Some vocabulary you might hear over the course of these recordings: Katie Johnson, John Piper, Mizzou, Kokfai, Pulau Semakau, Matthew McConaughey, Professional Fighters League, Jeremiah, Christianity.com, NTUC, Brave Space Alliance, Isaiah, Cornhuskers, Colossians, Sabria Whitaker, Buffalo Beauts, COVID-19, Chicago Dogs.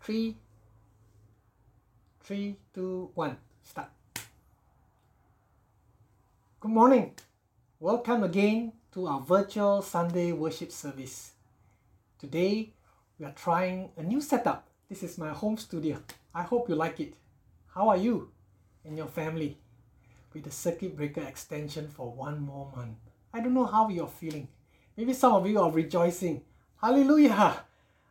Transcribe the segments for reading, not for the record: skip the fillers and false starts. Okay. 3, 2, 1, start. Good morning. Welcome again to our virtual Sunday worship service. Today we are trying a new setup. This is my home studio. I hope you like it. How are you and your family with the circuit breaker extension for one more month? I don't know how you're feeling. Maybe some of you are rejoicing. Hallelujah!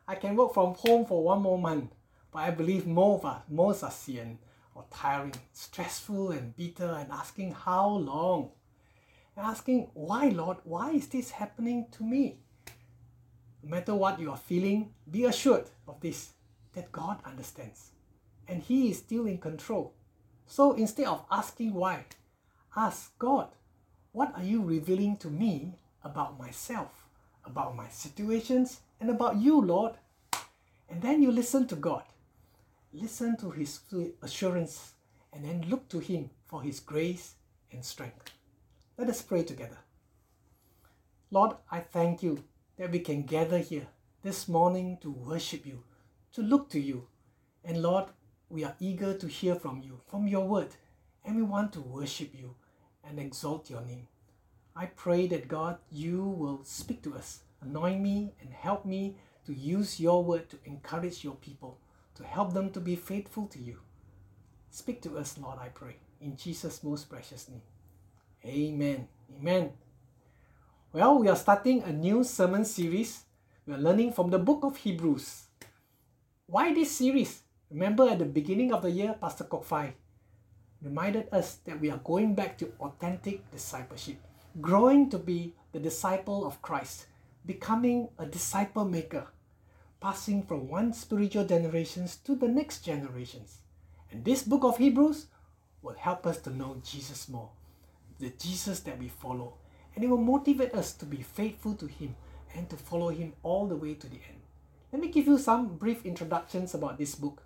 I can work from home for one more month, but I believe most are sian or tiring, stressful and bitter and asking how long? And asking, why Lord, why is this happening to me? No matter what you are feeling, be assured of this, that God understands and He is still in control. So instead of asking why, ask God, what are you revealing to me about myself, about my situations, and about you, Lord? And then you listen to God. Listen to His assurance and then look to Him for His grace and strength. Let us pray together. Lord, I thank You that we can gather here this morning to worship You, to look to You. And Lord, we are eager to hear from You, from Your word, and we want to worship You and exalt Your name. I pray that God, You will speak to us. Anoint me and help me to use Your word to encourage Your people, to help them to be faithful to You. Speak to us, Lord, I pray, in Jesus' most precious name. Amen. Amen. Well, we are starting a new sermon series. We are learning from the book of Hebrews. Why this series? Remember at the beginning of the year, Pastor Kokfai reminded us that we are going back to authentic discipleship, growing to be the disciple of Christ, becoming a disciple maker, passing from one spiritual generation to the next generations. And this book of Hebrews will help us to know Jesus more, the Jesus that we follow. And it will motivate us to be faithful to Him and to follow Him all the way to the end. Let me give you some brief introductions about this book.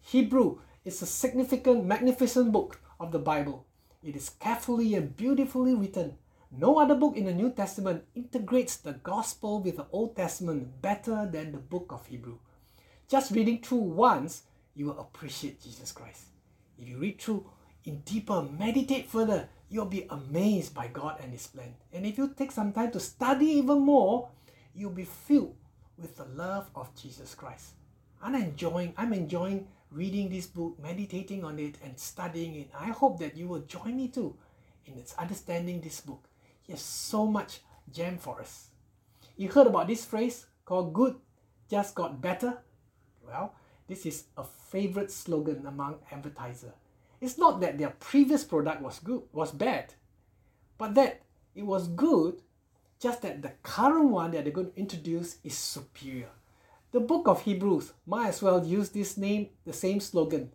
Hebrew is a significant, magnificent book of the Bible. It is carefully and beautifully written. No other book in the New Testament integrates the Gospel with the Old Testament better than the book of Hebrew. Just reading through once, you will appreciate Jesus Christ. If you read through in deeper, meditate further, you'll be amazed by God and His plan. And if you take some time to study even more, you'll be filled with the love of Jesus Christ. I'm enjoying reading this book, meditating on it and studying it. I hope that you will join me too in its understanding this book. He has so much gem for us. You heard about this phrase called good just got better? Well, this is a favorite slogan among advertisers. It's not that their previous product was bad, but that it was good, just that the current one that they're going to introduce is superior. The book of Hebrews might as well use this name, the same slogan.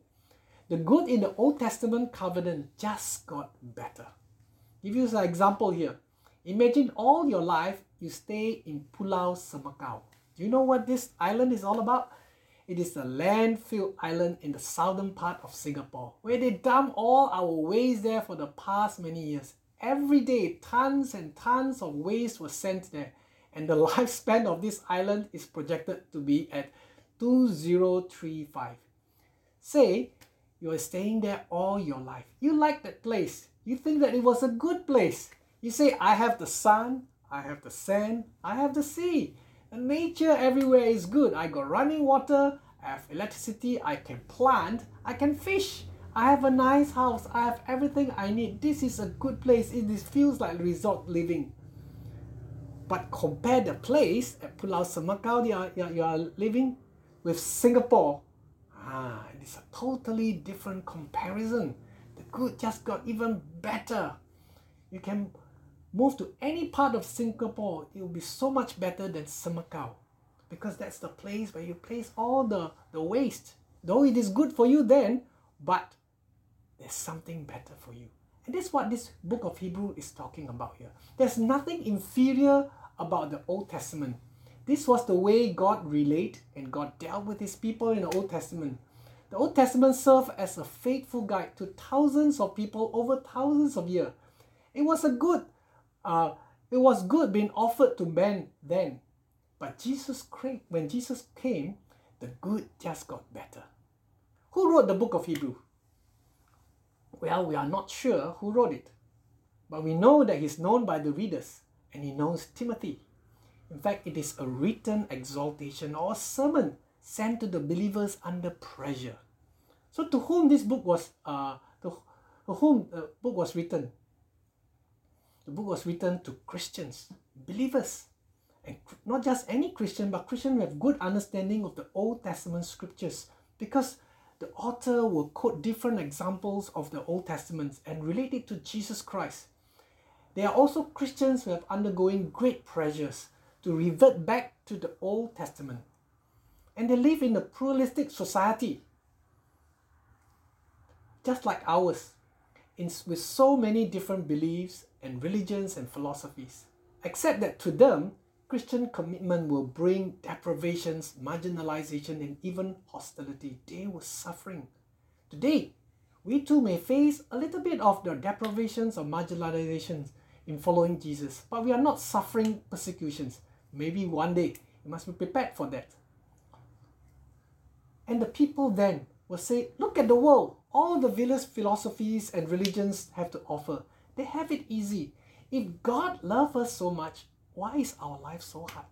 The good in the Old Testament covenant just got better. Give you an example here. Imagine all your life you stay in Pulau Semakau. Do you know what this island is all about? It is a landfill island in the southern part of Singapore where they dump all our waste there for the past many years. Every day, tons and tons of waste were sent there, and the lifespan of this island is projected to be at 2035. Say, you are staying there all your life. You like that place. You think that it was a good place. You say, I have the sun, I have the sand, I have the sea. The nature everywhere is good. I got running water, I have electricity, I can plant, I can fish. I have a nice house. I have everything I need. This is a good place. It feels like resort living. But compare the place at Pulau Semakau you are living with Singapore. It is a totally different comparison. The good just got even better. You can move to any part of Singapore. It will be so much better than Semakau, because that's the place where you place all the waste. Though it is good for you then, but there's something better for you. And that's what this book of Hebrew is talking about here. There's nothing inferior about the Old Testament. This was the way God related and God dealt with His people in the Old Testament. The Old Testament served as a faithful guide to thousands of people over thousands of years. It was good being offered to men then. But when Jesus came, the good just got better. Who wrote the book of Hebrew? Well, we are not sure who wrote it. But we know that he's known by the readers, and he knows Timothy. In fact, it is a written exhortation or sermon sent to the believers under pressure. So to whom this book was written? The book was written to Christians, believers. And not just any Christian, but Christians who have good understanding of the Old Testament scriptures, because the author will quote different examples of the Old Testament and relate it to Jesus Christ. There are also Christians who have undergoing great pressures to revert back to the Old Testament. And they live in a pluralistic society, just like ours, with so many different beliefs and religions and philosophies. Except that to them, Christian commitment will bring deprivations, marginalization, and even hostility. They were suffering. Today, we too may face a little bit of the deprivations or marginalizations in following Jesus, but we are not suffering persecutions. Maybe one day, you must be prepared for that. And the people then will say, look at the world. All the various philosophies and religions have to offer. They have it easy. If God loves us so much, why is our life so hard?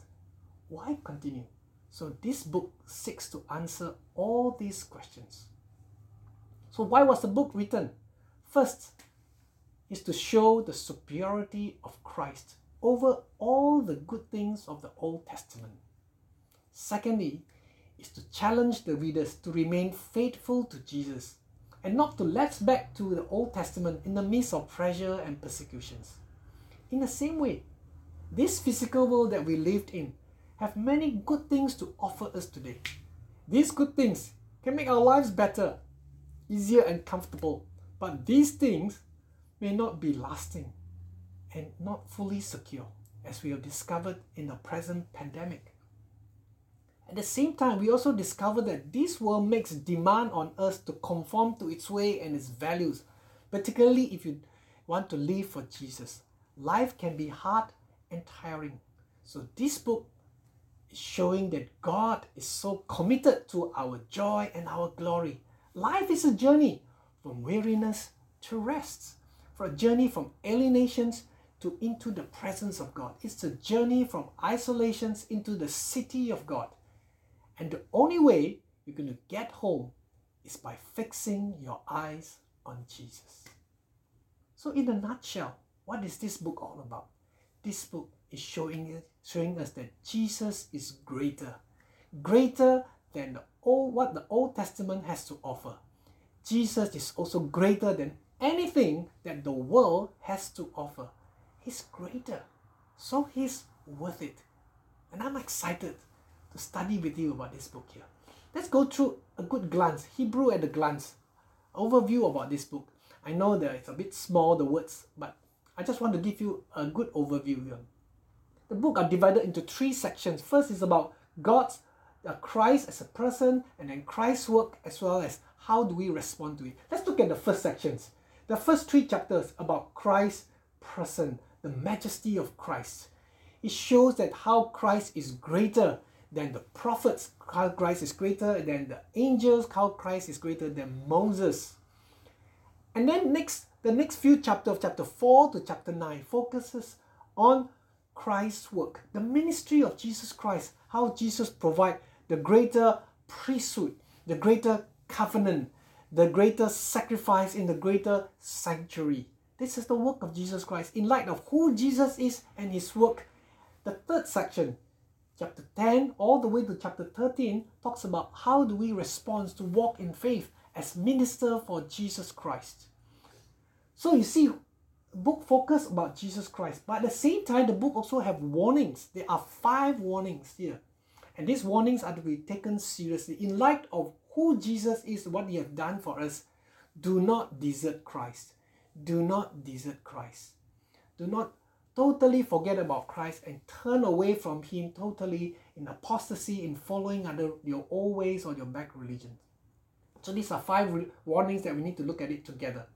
Why continue? So this book seeks to answer all these questions. So why was the book written? First is to show the superiority of Christ over all the good things of the Old Testament. Secondly, is to challenge the readers to remain faithful to Jesus and not to lapse back to the Old Testament in the midst of pressure and persecutions. In the same way, this physical world that we lived in have many good things to offer us today. These good things can make our lives better, easier and comfortable, but these things may not be lasting and not fully secure, as we have discovered in the present pandemic. At the same time, we also discover that this world makes demand on us to conform to its way and its values, particularly if you want to live for Jesus. Life can be hard and tiring. So this book is showing that God is so committed to our joy and our glory. Life is a journey from weariness to rest, for a journey from alienations to into the presence of God. It's a journey from isolations into the city of God. And the only way you're going to get home is by fixing your eyes on Jesus. So in a nutshell, what is this book all about? This book is showing us that Jesus is greater than what the Old Testament has to offer. Jesus is also greater than anything that the world has to offer. He's greater, so he's worth it. And I'm excited to study with you about this book here. Let's go through a good glance, Hebrew at a glance, overview about this book. I know that it's a bit small, the words, but I just want to give you a good overview here. The book are divided into three sections. First is about Christ as a person, and then Christ's work, as well as how do we respond to it. Let's look at the first sections. The first three chapters about Christ's person, the majesty of Christ. It shows that how Christ is greater than the prophets, how Christ is greater than the angels, how Christ is greater than Moses. And then the next few chapters, chapter 4 to chapter 9, focuses on Christ's work, the ministry of Jesus Christ, how Jesus provides the greater priesthood, the greater covenant, the greater sacrifice in the greater sanctuary. This is the work of Jesus Christ in light of who Jesus is and his work. The third section, chapter 10 all the way to chapter 13, talks about how do we respond to walk in faith as minister for Jesus Christ. So you see, book focus about Jesus Christ, but at the same time, the book also have warnings. There are 5 warnings here, and these warnings are to be taken seriously in light of who Jesus is, what he has done for us. Do not desert Christ. Do not desert Christ. Do not totally forget about Christ and turn away from him totally in apostasy, in following under your old ways or your back religion. So these are 5 warnings that we need to look at it together.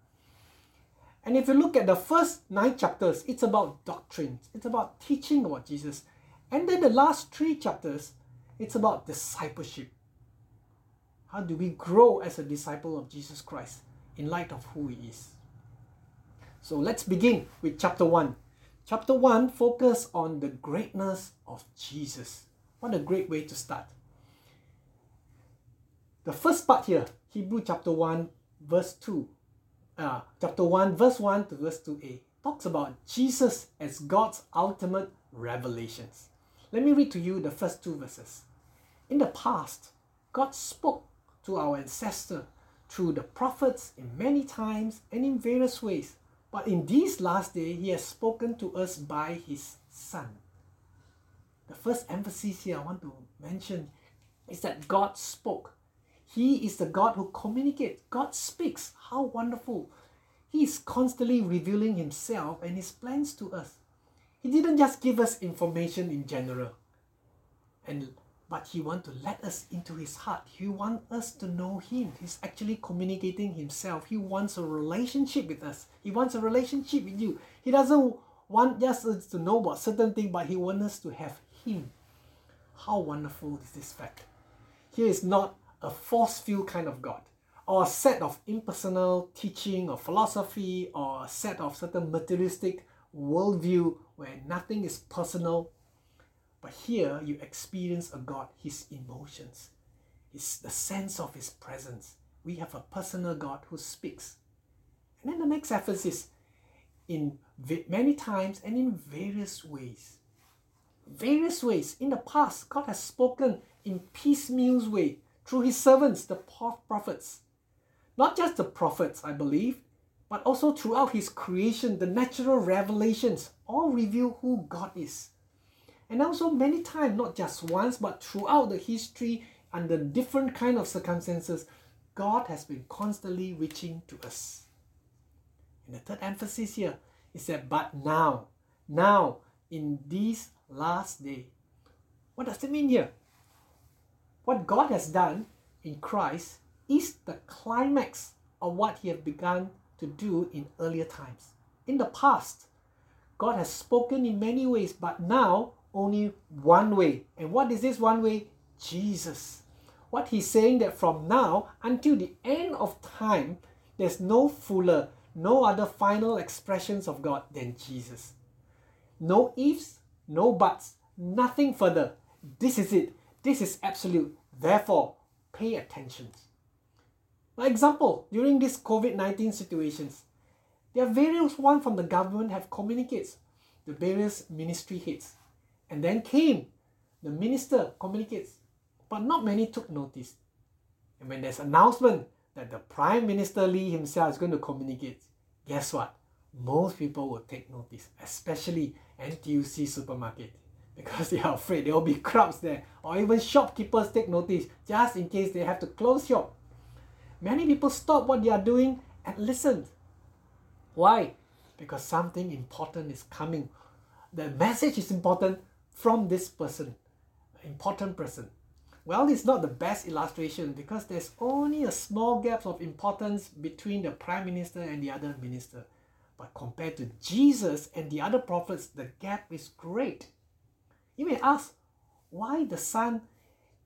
And if you look at the first 9 chapters, it's about doctrines. It's about teaching about Jesus. And then the last three chapters, it's about discipleship. How do we grow as a disciple of Jesus Christ in light of who He is? So let's begin with chapter 1. Chapter 1 focuses on the greatness of Jesus. What a great way to start. The first part here, Hebrews chapter 1, verse 2. Chapter 1, verse 1 to verse 2a, talks about Jesus as God's ultimate revelations. Let me read to you the first two verses. In the past, God spoke to our ancestor through the prophets in many times and in various ways. But in these last days, He has spoken to us by His Son. The first emphasis here I want to mention is that God spoke. He is the God who communicates. God speaks. How wonderful. He is constantly revealing Himself and His plans to us. He didn't just give us information in general, but He wants to let us into His heart. He wants us to know Him. He's actually communicating Himself. He wants a relationship with us. He wants a relationship with you. He doesn't want just us to know about certain things, but He wants us to have Him. How wonderful is this fact? Here is not a force-filled kind of God, or a set of impersonal teaching or philosophy, or a set of certain materialistic worldview where nothing is personal. But here you experience a God, His emotions, the sense of His presence. We have a personal God who speaks. And then the next emphasis, in many times and in various ways. Various ways. In the past, God has spoken in piecemeal way through His servants, the prophets. Not just the prophets, I believe, but also throughout His creation, the natural revelations all reveal who God is. And also many times, not just once, but throughout the history, under different kind of circumstances, God has been constantly reaching to us. And the third emphasis here is that, but now, in these last days. What does it mean here? What God has done in Christ is the climax of what He has begun to do in earlier times. In the past, God has spoken in many ways, but now, only one way. And what is this one way? Jesus. What He's saying that from now until the end of time, there's no fuller, no other final expressions of God than Jesus. No ifs, no buts, nothing further. This is it. This is absolute. Therefore, pay attention. For example, during this COVID-19 situations, there are various ones from the government have communicates, the various ministry heads. And then came, the minister communicates, but not many took notice. And when there's announcement that the Prime Minister Lee himself is going to communicate, guess what? Most people will take notice, especially NTUC supermarket, because they are afraid there will be crowds there, or even shopkeepers take notice just in case they have to close shop. Many people stop what they are doing and listen. Why? Because something important is coming. The message is important from this person, important person. Well, it's not the best illustration because there's only a small gap of importance between the Prime Minister and the other minister. But compared to Jesus and the other prophets, the gap is great. You may ask, why the Son,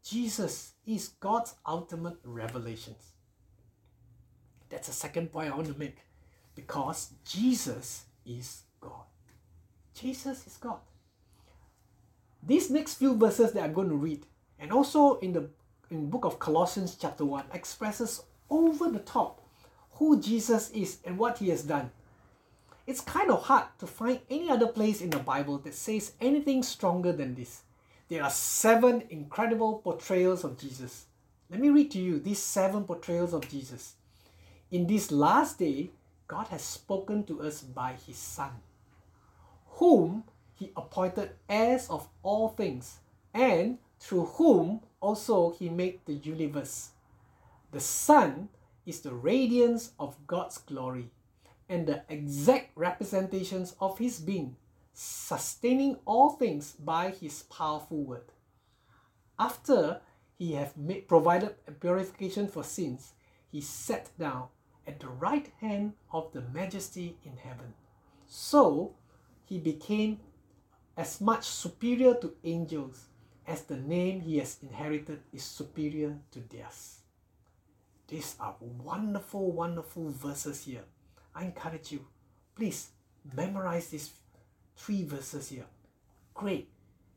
Jesus, is God's ultimate revelations? That's the second point I want to make. Because Jesus is God. Jesus is God. These next few verses that I'm going to read, and also in the book of Colossians chapter 1, expresses over the top who Jesus is and what He has done. It's kind of hard to find any other place in the Bible that says anything stronger than this. There are 7 incredible portrayals of Jesus. Let me read to you these 7 portrayals of Jesus. In this last day, God has spoken to us by His Son, whom He appointed heirs of all things, and through whom also He made the universe. The Son is the radiance of God's glory, and the exact representations of His being, sustaining all things by His powerful word. After He hath provided a purification for sins, He sat down at the right hand of the majesty in heaven. So He became as much superior to angels as the name he has inherited is superior to theirs. These are wonderful, wonderful verses here. I encourage you, please memorize these three verses here. Great,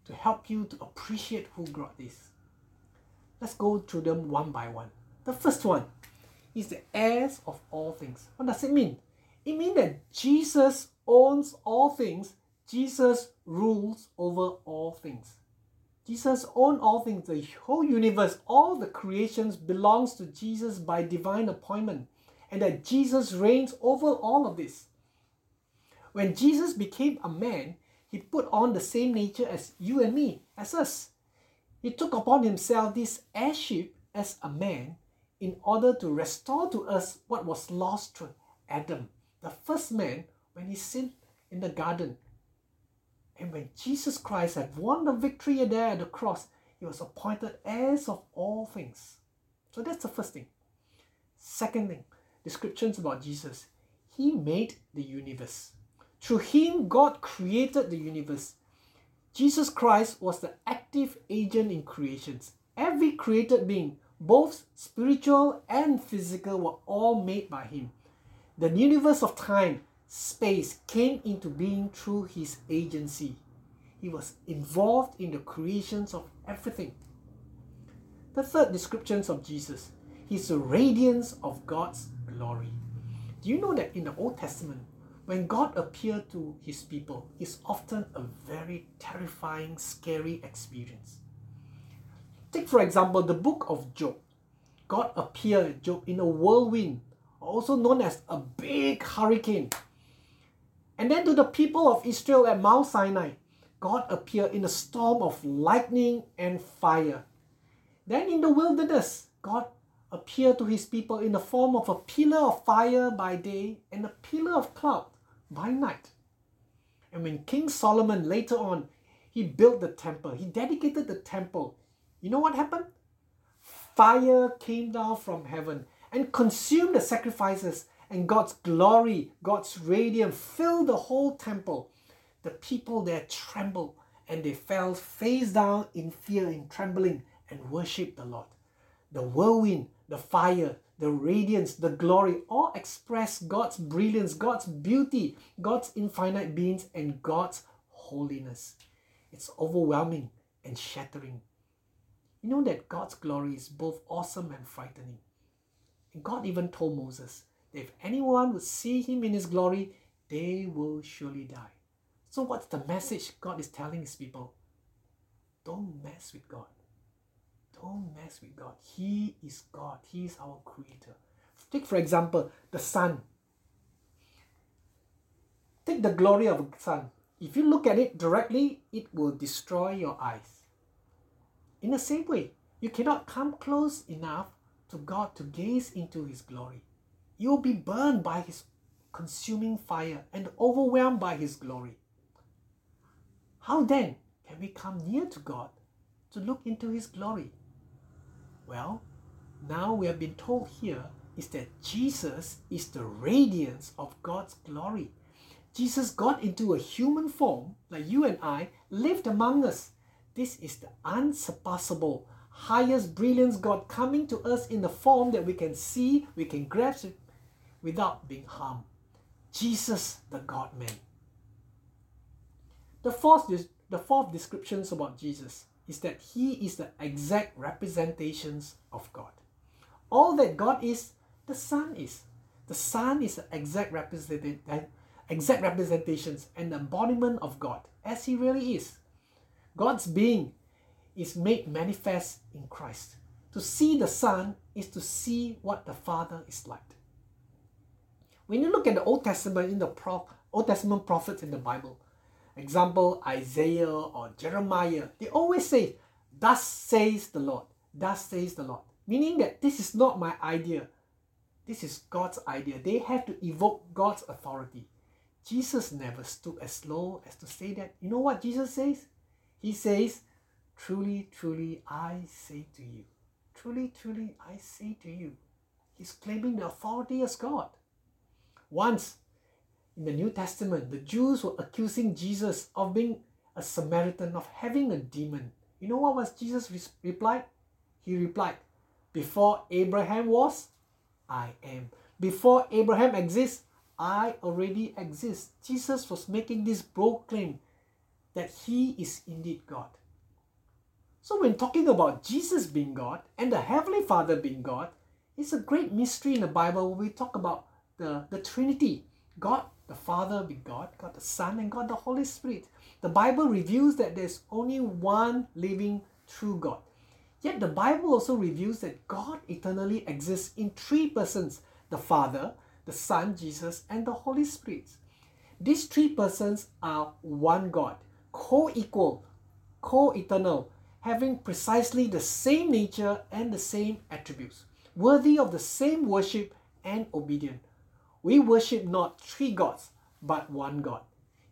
to help you to appreciate who brought this. Let's go through them one by one. The first one is the heirs of all things. What does it mean? It means that Jesus owns all things. Jesus rules over all things. Jesus owns all things. The whole universe, all the creations belongs to Jesus by divine appointment, and that Jesus reigns over all of this. When Jesus became a man, he put on the same nature as you and me, as us. He took upon himself this heirship as a man in order to restore to us what was lost to Adam, the first man, when he sinned in the garden. And when Jesus Christ had won the victory there at the cross, he was appointed heirs of all things. So that's the first thing. Second thing, descriptions about Jesus. He made the universe. Through him, God created the universe. Jesus Christ was the active agent in creations. Every created being, both spiritual and physical, were all made by him. The universe of time, space came into being through his agency. He was involved in the creations of everything. The third descriptions of Jesus, he's the radiance of God's glory. Do you know that in the Old Testament, when God appeared to his people, it's often a very terrifying, scary experience? Take, for example, the book of Job. God appeared Job in a whirlwind, also known as a big hurricane. And then to the people of Israel at Mount Sinai, God appeared in a storm of lightning and fire. Then in the wilderness, God appeared to his people in the form of a pillar of fire by day and a pillar of cloud by night. And when King Solomon later on, he built the temple, he dedicated the temple. You know what happened? Fire came down from heaven and consumed the sacrifices, and God's glory, God's radiance filled the whole temple. The people there trembled, and they fell face down in fear and trembling and worshipped the Lord. The whirlwind, the fire, the radiance, the glory all express God's brilliance, God's beauty, God's infinite beings, and God's holiness. It's overwhelming and shattering. You know that God's glory is both awesome and frightening. God even told Moses that if anyone would see him in his glory, they will surely die. So what's the message God is telling his people? Don't mess with God. Don't mess with God. He is God. He is our creator. Take, for example, the sun. Take the glory of the sun. If you look at it directly, it will destroy your eyes. In the same way, you cannot come close enough to God to gaze into his glory. You will be burned by his consuming fire and overwhelmed by his glory. How then can we come near to God to look into his glory? Well, now we have been told here is that Jesus is the radiance of God's glory. Jesus got into a human form, like you and I, lived among us. This is the unsurpassable, highest brilliance, God coming to us in the form that we can see, we can grasp it without being harmed. Jesus, the God-man. The fourth descriptions about Jesus is that he is the exact representations of God. All that God is, the Son is. The Son is the exact representations and the embodiment of God, as he really is. God's being is made manifest in Christ. To see the Son is to see what the Father is like. When you look at the Old Testament in the Old Testament prophets in the Bible, example Isaiah or Jeremiah, they always say, "Thus says the Lord, thus says the Lord," meaning that this is not my idea. This is God's idea. They have to evoke God's authority. Jesus never stood as low as to say that. You know what Jesus says? He says, "Truly, truly, I say to you." Truly, truly, I say to you. He's claiming the authority as God. Once, in the New Testament, the Jews were accusing Jesus of being a Samaritan of having a demon. You know what was Jesus replied? He replied, "Before Abraham was, I am. Before Abraham exists, I already exist." Jesus was making this bold claim that he is indeed God. So when talking about Jesus being God and the Heavenly Father being God, it's a great mystery in the Bible when we talk about the Trinity. God the Father be God, God the Son, and God the Holy Spirit. The Bible reveals that there's only one living true God. Yet the Bible also reveals that God eternally exists in three persons: the Father, the Son, Jesus, and the Holy Spirit. These three persons are one God, co-equal, co-eternal, having precisely the same nature and the same attributes, worthy of the same worship and obedience. We worship not three gods, but one God.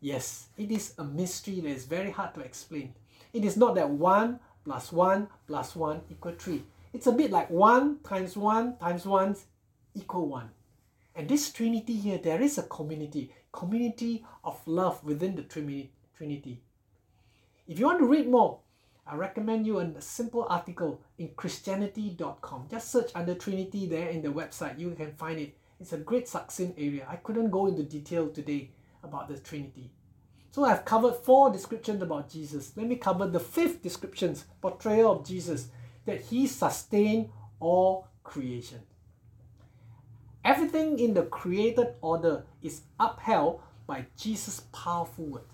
Yes, it is a mystery that is very hard to explain. It is not that 1 plus 1 plus 1 equals 3. It's a bit like 1 times 1 times 1 equals 1. And this Trinity here, there is a community of love within the Trinity. If you want to read more, I recommend you a simple article in Christianity.com. Just search under Trinity there in the website. You can find it. It's a great succinct area. I couldn't go into detail today about the Trinity. So I've covered 4 descriptions about Jesus. Let me cover the 5th description, portrayal of Jesus, that he sustained all creation. Everything in the created order is upheld by Jesus' powerful word.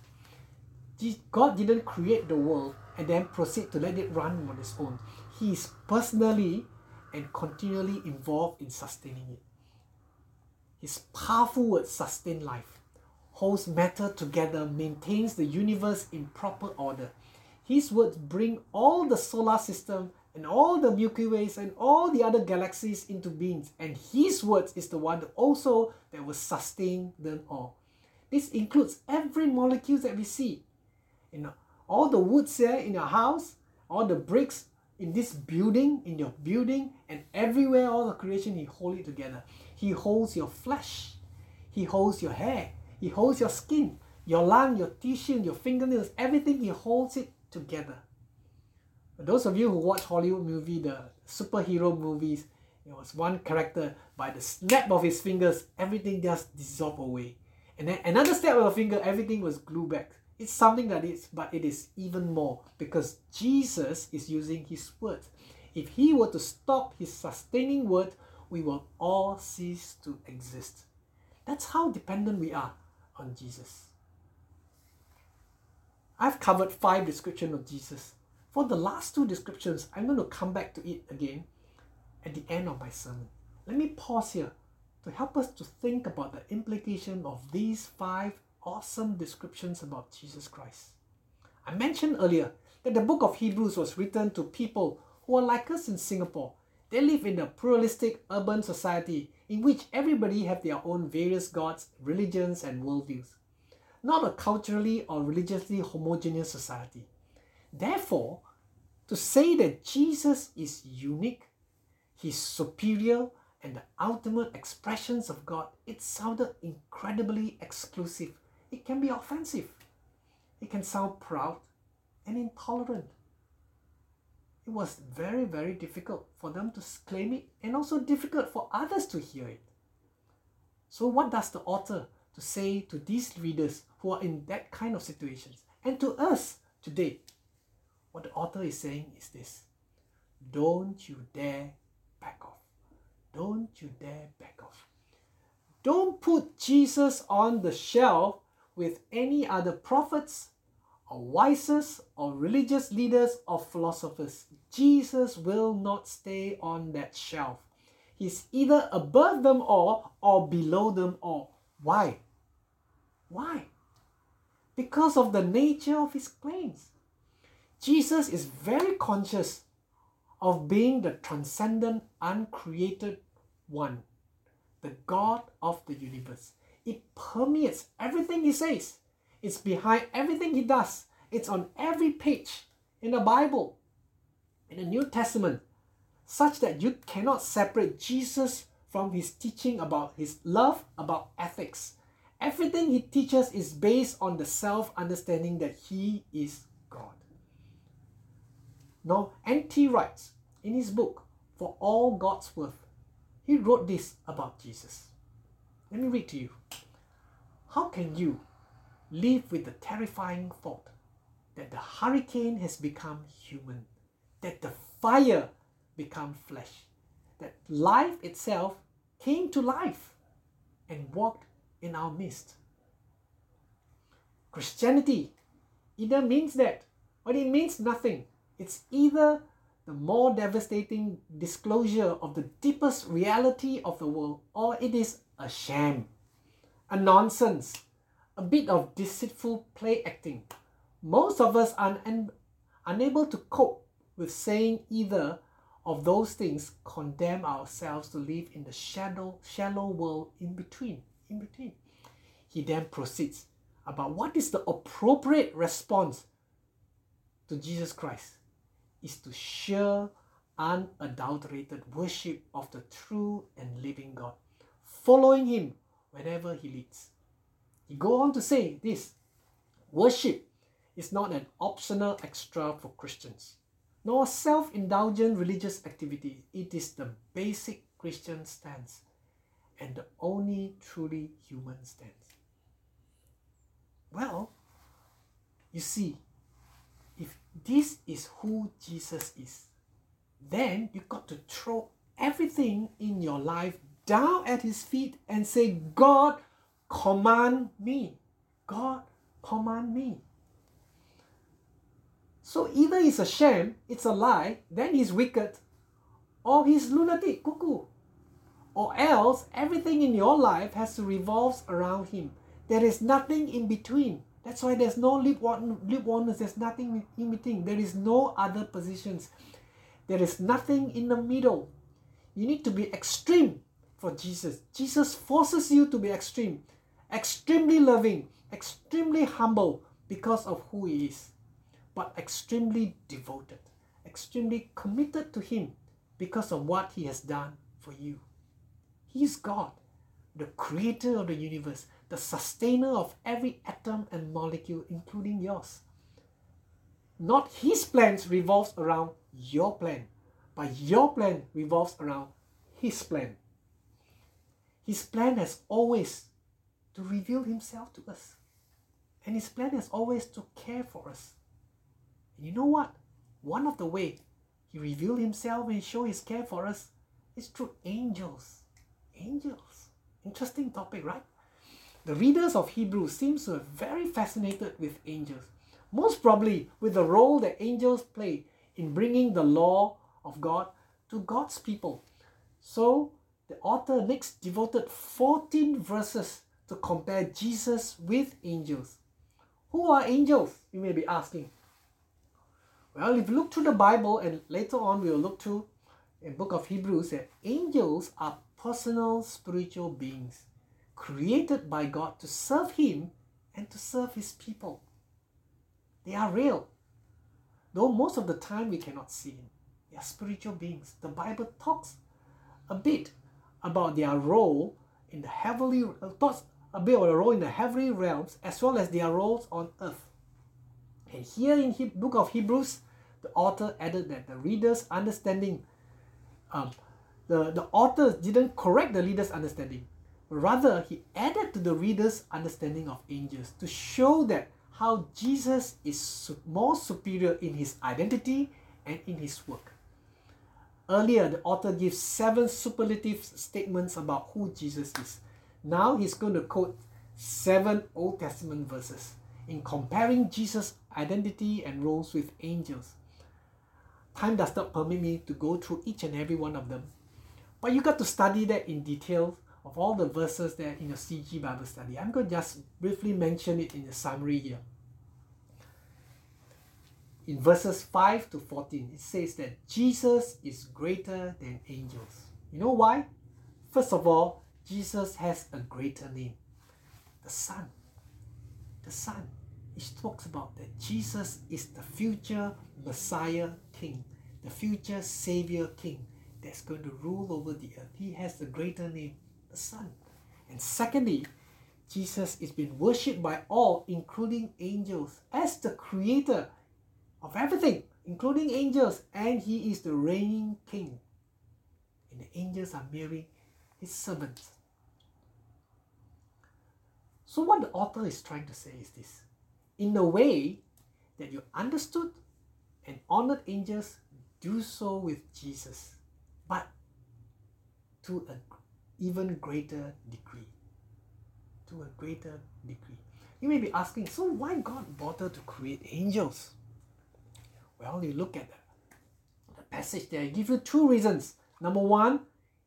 God didn't create the world and then proceed to let it run on its own. He is personally and continually involved in sustaining it. His powerful word sustains life, holds matter together, maintains the universe in proper order. His words bring all the solar system and all the Milky Ways and all the other galaxies into being. And his words is the one that will sustain them all. This includes every molecule that we see. All the woods here in your house, all the bricks in this building, in your building, and everywhere, all the creation, he holds it together. He holds your flesh. He holds your hair. He holds your skin, your lung, your tissue, your fingernails, everything. He holds it together. For those of you who watch Hollywood movies, the superhero movies, there was one character, by the snap of his fingers, everything just dissolved away. And then another snap of the finger, everything was glued back. It's something that is, but it is even more because Jesus is using his words. If he were to stop his sustaining word, we will all cease to exist. That's how dependent we are on Jesus. I've covered 5 descriptions of Jesus. For the last 2 descriptions, I'm going to come back to it again at the end of my sermon. Let me pause here to help us to think about the implication of these 5 awesome descriptions about Jesus Christ. I mentioned earlier that the book of Hebrews was written to people who are like us in Singapore. They live in a pluralistic urban society in which everybody have their own various gods, religions, and worldviews. Not a culturally or religiously homogeneous society. Therefore, to say that Jesus is unique, he's superior, and the ultimate expressions of God, it sounded incredibly exclusive. It can be offensive. It can sound proud and intolerant. It was very, very difficult for them to claim it and also difficult for others to hear it. So what does the author to say to these readers who are in that kind of situations and to us today? What the author is saying is this: don't you dare back off. Don't you dare back off. Don't put Jesus on the shelf with any other prophets, or wisest, or religious leaders, or philosophers. Jesus will not stay on that shelf. He's either above them all or below them all. Why? Why? Because of the nature of his claims. Jesus is very conscious of being the transcendent, uncreated one, the God of the universe. It permeates everything he says. It's behind everything he does. It's on every page in the Bible, in the New Testament, such that you cannot separate Jesus from his teaching about his love, about ethics, Everything he teaches is based on the self-understanding that he is God. Now, NT writes in his book, For All God's Worth, he wrote this about Jesus. Let me read to you. How can you live with the terrifying thought that the hurricane has become human, that the fire become flesh, that life itself came to life and walked in our midst? Christianity either means that or it means nothing. It's either the more devastating disclosure of the deepest reality of the world, or it is a sham, a nonsense, a bit of deceitful play acting. Most of us are unable to cope with saying either of those things, condemn ourselves to live in the shallow world in between. He then proceeds about what is the appropriate response to Jesus Christ is to sheer, unadulterated worship of the true and living God, following Him whenever He leads. He goes on to say this: worship is not an optional extra for Christians, nor self-indulgent religious activity. It is the basic Christian stance and the only truly human stance. Well, you see, if this is who Jesus is, then you've got to throw everything in your life down at His feet and say, God, command me. God, command me. So either it's a sham, it's a lie, then he's wicked, or he's lunatic, cuckoo. Or else, everything in your life has to revolve around him. There is nothing in between. That's why there's no lukewarmness, there's nothing in between. There is no other positions. There is nothing in the middle. You need to be extreme for Jesus. Jesus forces you to be extreme, extremely loving, extremely humble because of who he is, but extremely devoted, extremely committed to Him because of what He has done for you. He is God, the creator of the universe, the sustainer of every atom and molecule, including yours. Not His plans revolves around your plan, but your plan revolves around His plan. His plan has always to reveal Himself to us, and His plan has always to care for us. You know what? One of the way He revealed Himself and showed His care for us is through angels. Angels. Interesting topic, right? The readers of Hebrews seem to have very fascinated with angels, most probably with the role that angels play in bringing the law of God to God's people. So the author next devoted 14 verses to compare Jesus with angels. Who are angels, you may be asking? Well, if you look through the Bible, and later on we will look through in the book of Hebrews, that angels are personal spiritual beings created by God to serve Him and to serve His people. They are real, though most of the time we cannot see them. They are spiritual beings. The Bible talks a bit about their role in the heavenly realms, as well as their roles on earth. And here in the book of Hebrews, the author added that the reader's understanding, the author didn't correct the reader's understanding. Rather, he added to the reader's understanding of angels to show that how Jesus is more superior in His identity and in His work. Earlier, the author gives 7 superlative statements about who Jesus is. Now he's going to quote 7 Old Testament verses in comparing Jesus' identity and roles with angels. Time does not permit me to go through each and every one of them, but you got to study that in detail of all the verses there in your CG Bible study. I'm going to just briefly mention it in the summary here. In verses 5 to 14, it says that Jesus is greater than angels. You know why? First of all, Jesus has a greater name, the Son. The Son. It talks about that Jesus is the future Messiah King, the future Savior King that's going to rule over the earth. He has the greater name, the Son. And secondly, Jesus is being worshipped by all, including angels, as the creator of everything, including angels, and he is the reigning king. And the angels are merely his servants. So what the author is trying to say is this: in the way that you understood and honored angels, do so with Jesus, but to an even greater degree. To a greater degree. You may be asking, so why God bothered to create angels? Well, you look at the passage there. I give you two reasons. Number one,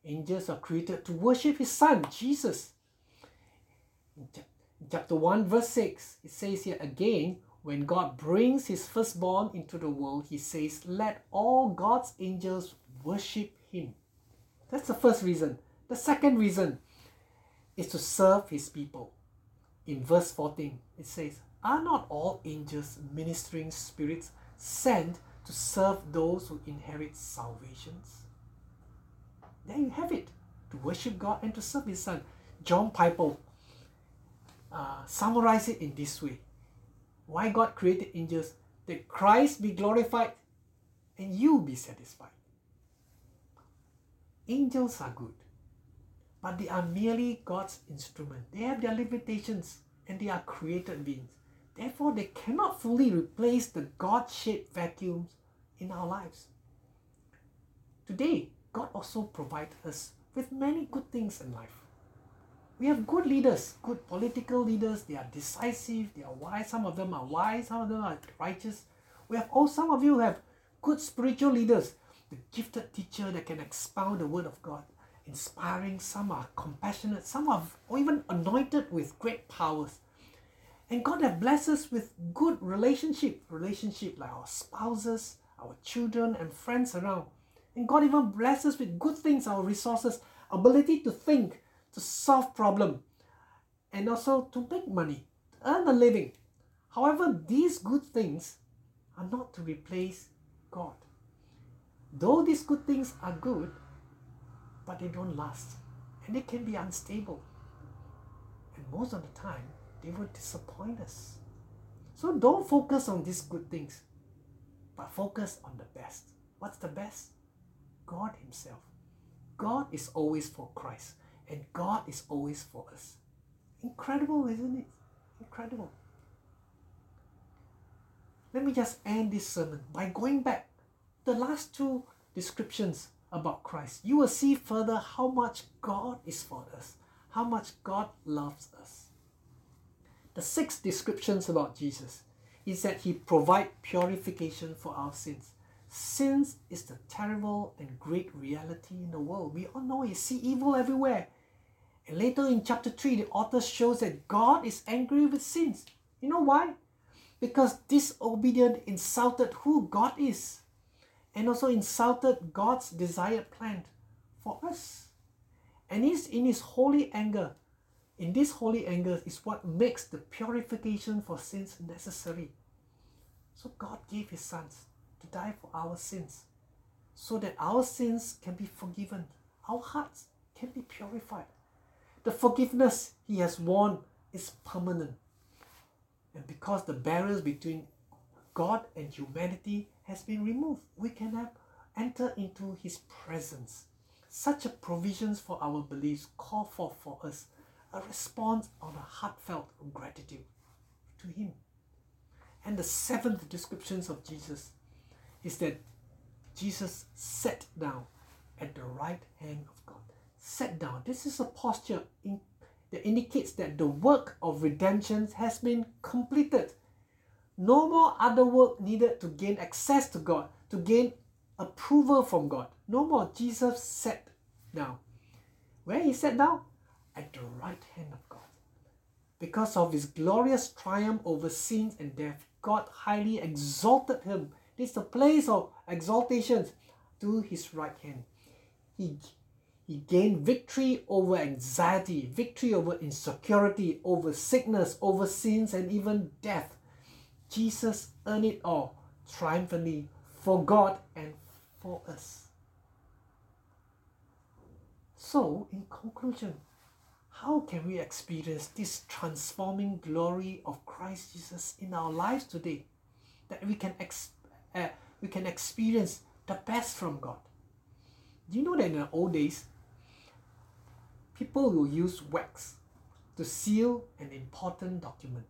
angels are created to worship his son, Jesus. In chapter 1, verse 6, it says here again, when God brings his firstborn into the world, he says, let all God's angels worship him. That's the first reason. The second reason is to serve his people. In verse 14, it says, are not all angels ministering spirits sent to serve those who inherit salvations? There you have it, to worship God and to serve his son. John Piper summarized it in this way: why God created angels, that Christ be glorified and you be satisfied. Angels are good, but they are merely God's instrument. They have their limitations and they are created beings. Therefore, they cannot fully replace the God-shaped vacuums in our lives. Today, God also provides us with many good things in life. We have good leaders, good political leaders. They are decisive, they are wise. Some of them are wise, some of them are righteous. We have some of you have good spiritual leaders, the gifted teacher that can expound the word of God, inspiring. Some are compassionate, some are even anointed with great powers. And God has blessed us with good relationship like our spouses, our children and friends around. And God even blesses us with good things, our resources, ability to think, to solve problems, and also to make money, to earn a living. However, these good things are not to replace God. Though these good things are good, but they don't last, and they can be unstable. And most of the time, they will disappoint us. So don't focus on these good things, but focus on the best. What's the best? God himself. God is always for Christ, and God is always for us. Incredible, isn't it? Incredible. Let me just end this sermon by going back the last two descriptions about Christ. You will see further how much God is for us, how much God loves us. The six descriptions about Jesus is that he provides purification for our sins. Sin is the terrible and great reality in the world. We all know it. See evil everywhere. And later in chapter 3, the author shows that God is angry with sins. You know why? Because disobedient insulted who God is, and also insulted God's desired plan for us. And in this holy anger is what makes the purification for sins necessary. So God gave his sons to die for our sins, so that our sins can be forgiven, our hearts can be purified. The forgiveness he has won is permanent, and because the barriers between God and humanity has been removed, we can enter into his presence. Such a provisions for our beliefs call forth for us a response of a heartfelt gratitude to him. And the seventh descriptions of Jesus is that Jesus sat down at the right hand of God. Sat down. This is a posture that indicates that the work of redemption has been completed. No more other work needed to gain access to God, to gain approval from God. No more. Jesus sat down. Where he sat down? At the right hand of God. Because of his glorious triumph over sins and death, God highly exalted him. This is the place of exaltation, to his right hand. He gained victory over anxiety, victory over insecurity, over sickness, over sins, and even death. Jesus earned it all triumphantly for God and for us. So, in conclusion, how can we experience this transforming glory of Christ Jesus in our lives today? That we can experience the best from God. Do you know that in the old days, people will use wax to seal an important document?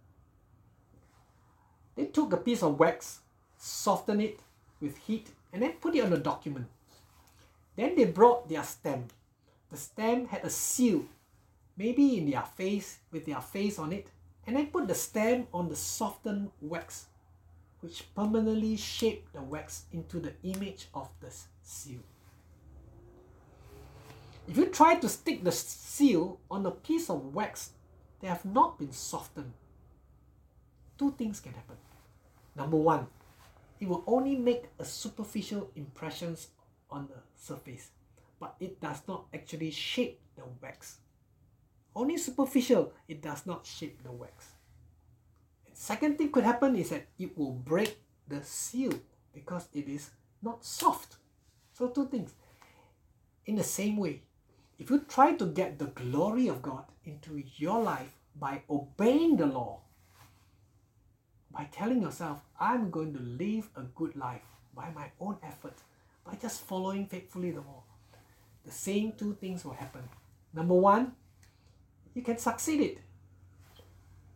They took a piece of wax, softened it with heat, and then put it on the document. Then they brought their stamp. The stamp had a seal, maybe in their face, with their face on it, and then put the stamp on the softened wax, which permanently shaped the wax into the image of the seal. If you try to stick the seal on a piece of wax that have not been softened, two things can happen. Number one, it will only make a superficial impression on the surface, but it does not actually shape the wax. Only superficial, it does not shape the wax. And second thing could happen is that it will break the seal because it is not soft. So two things. In the same way, if you try to get the glory of God into your life by obeying the law, by telling yourself, I'm going to live a good life by my own effort, by just following faithfully the law, the same two things will happen. Number one, you can succeed it,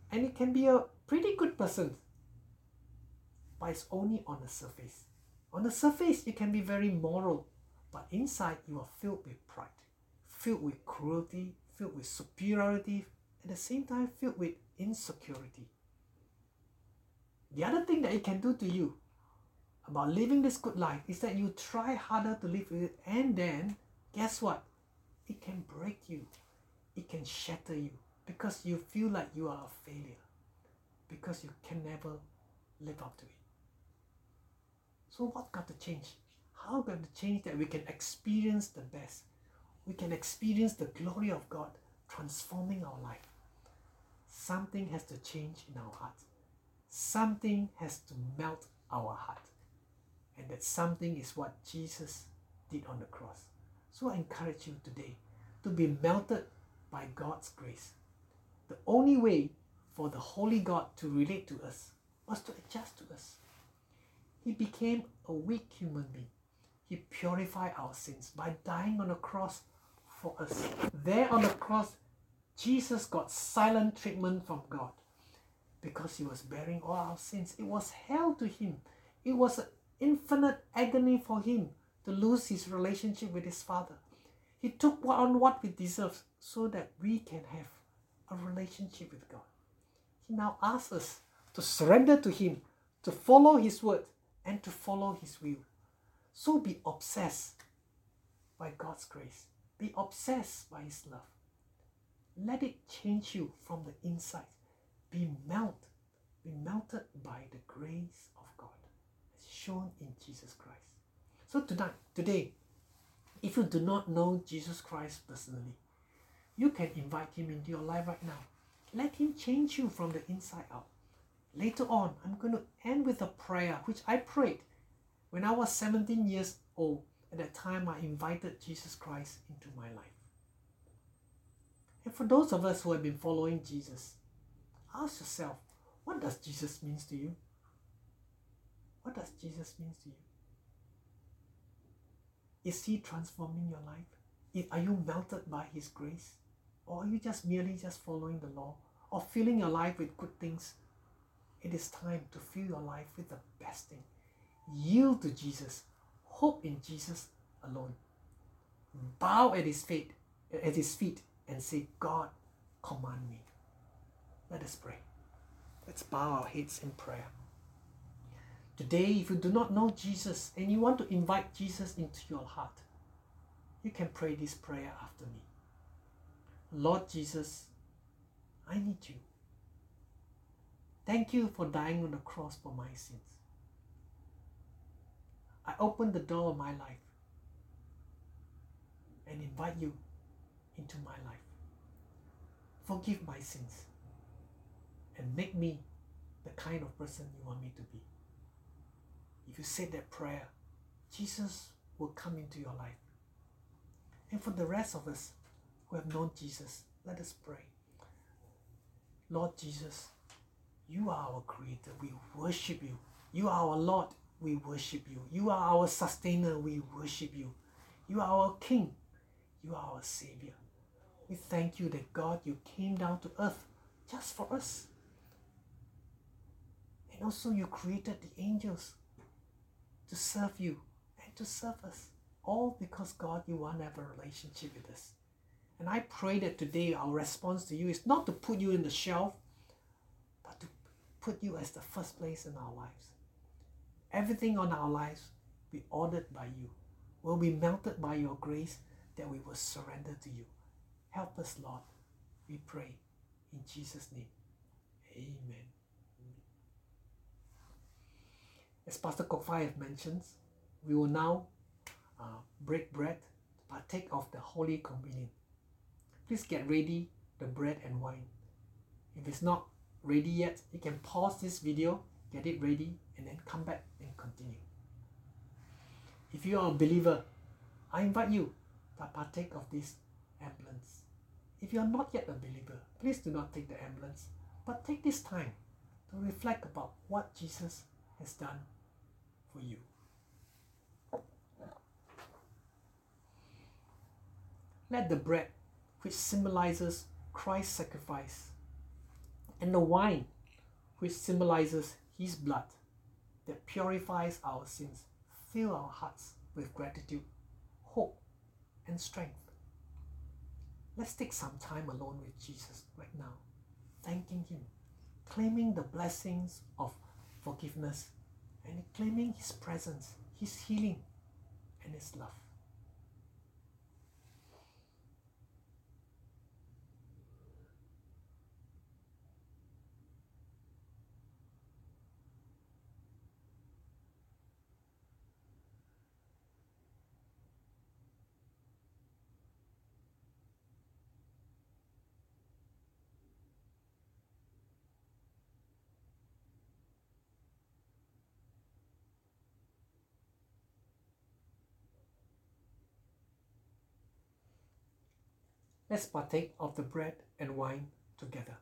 and you can be a pretty good person, but it's only on the surface. On the surface, you can be very moral, but inside you are filled with pride, filled with cruelty, filled with superiority, at the same time filled with insecurity. The other thing that it can do to you about living this good life is that you try harder to live with it, and then, guess what? It can break you. It can shatter you because you feel like you are a failure, because you can never live up to it. So what got to change? How can we change that we can experience the best? We can experience the glory of God transforming our life. Something has to change in our heart. Something has to melt our heart. And that something is what Jesus did on the cross. So I encourage you today to be melted by God's grace. The only way for the Holy God to relate to us was to adjust to us. He became a weak human being. He purified our sins by dying on the cross for us. There on the cross, Jesus got silent treatment from God because he was bearing all our sins. It was hell to him. It was an infinite agony for him to lose his relationship with his Father. He took on what we deserve so that we can have a relationship with God. He now asks us to surrender to him, to follow his word, and to follow his will. So be obsessed by God's grace. Be obsessed by his love. Let it change you from the inside. Be melted by the grace of God as shown in Jesus Christ. So today, if you do not know Jesus Christ personally, you can invite him into your life right now. Let him change you from the inside out. Later on, I'm going to end with a prayer which I prayed when I was 17 years old. At that time, I invited Jesus Christ into my life. And for those of us who have been following Jesus, ask yourself, what does Jesus mean to you? What does Jesus mean to you? Is he transforming your life? Are you melted by his grace? Or are you just merely following the law? Or filling your life with good things? It is time to fill your life with the best thing. Yield to Jesus. Hope in Jesus alone. Bow at his feet and say, God, command me. Let us pray. Let's bow our heads in prayer. Today, if you do not know Jesus and you want to invite Jesus into your heart, you can pray this prayer after me. Lord Jesus, I need you. Thank you for dying on the cross for my sins. I open the door of my life and invite you into my life. Forgive my sins and make me the kind of person you want me to be. If you say that prayer, Jesus will come into your life. And for the rest of us who have known Jesus, Let us pray. Lord Jesus, you are our creator. We worship you. You are our Lord. We worship you. You are our sustainer. We worship you. You are our King. You are our Savior. We thank you that, God, you came down to earth just for us. And also you created the angels to serve you and to serve us. All because, God, you want to have a relationship with us. And I pray that today our response to you is not to put you in the shelf, but to put you as the first place in our lives. Everything on our lives be ordered by you, will be melted by your grace, that we will surrender to you. Help us, Lord, we pray in Jesus' name. Amen. As Pastor Kokfai mentions, we will now break bread, partake of the Holy Communion. Please get ready the bread and wine. If it's not ready yet, you can pause this video, get it ready, and then come back and continue. If you are a believer, I invite you to partake of this emblems. If you are not yet a believer, please do not take the emblems, but take this time to reflect about what Jesus has done for you. Let the bread, which symbolizes Christ's sacrifice, and the wine, which symbolizes his blood that purifies our sins, fill our hearts with gratitude, hope, and strength. Let's take some time alone with Jesus right now, thanking him, claiming the blessings of forgiveness, and claiming his presence, his healing, and his love. Let's partake of the bread and wine together.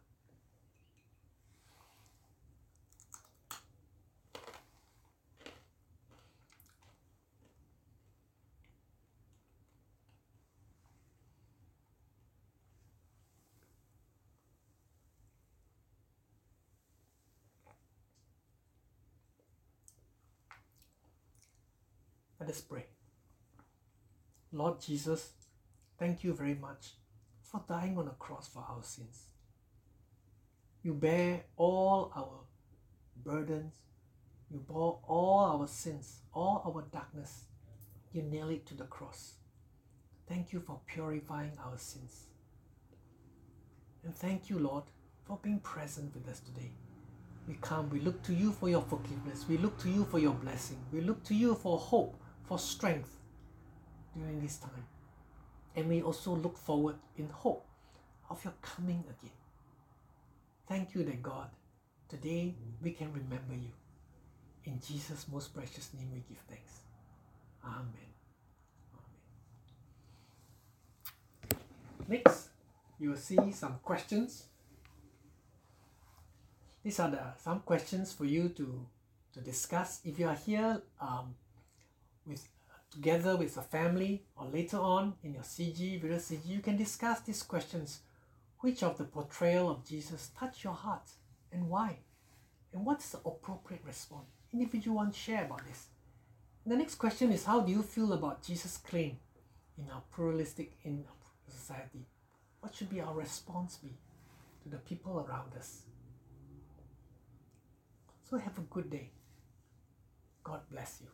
Let us pray. Lord Jesus, thank you very much for dying on a cross for our sins. You bear all our burdens. You bore all our sins, all our darkness. You nail it to the cross. Thank you for purifying our sins. And thank you, Lord, for being present with us today. We come, we look to you for your forgiveness. We look to you for your blessing. We look to you for hope, for strength during this time. And we also look forward in hope of your coming again. Thank you that, God, today we can remember you. In Jesus' most precious name we give thanks. Amen. Amen. Next, you will see some questions. These are some questions for you to discuss. If you are here together with a family, or later on in your CG, video CG, you can discuss these questions. Which of the portrayal of Jesus touched your heart, and why? And what's the appropriate response? Individual ones share about this. And the next question is, how do you feel about Jesus' claim in our pluralistic society? What should be our response be to the people around us? So have a good day. God bless you.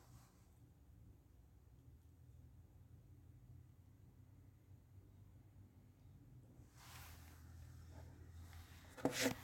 Okay.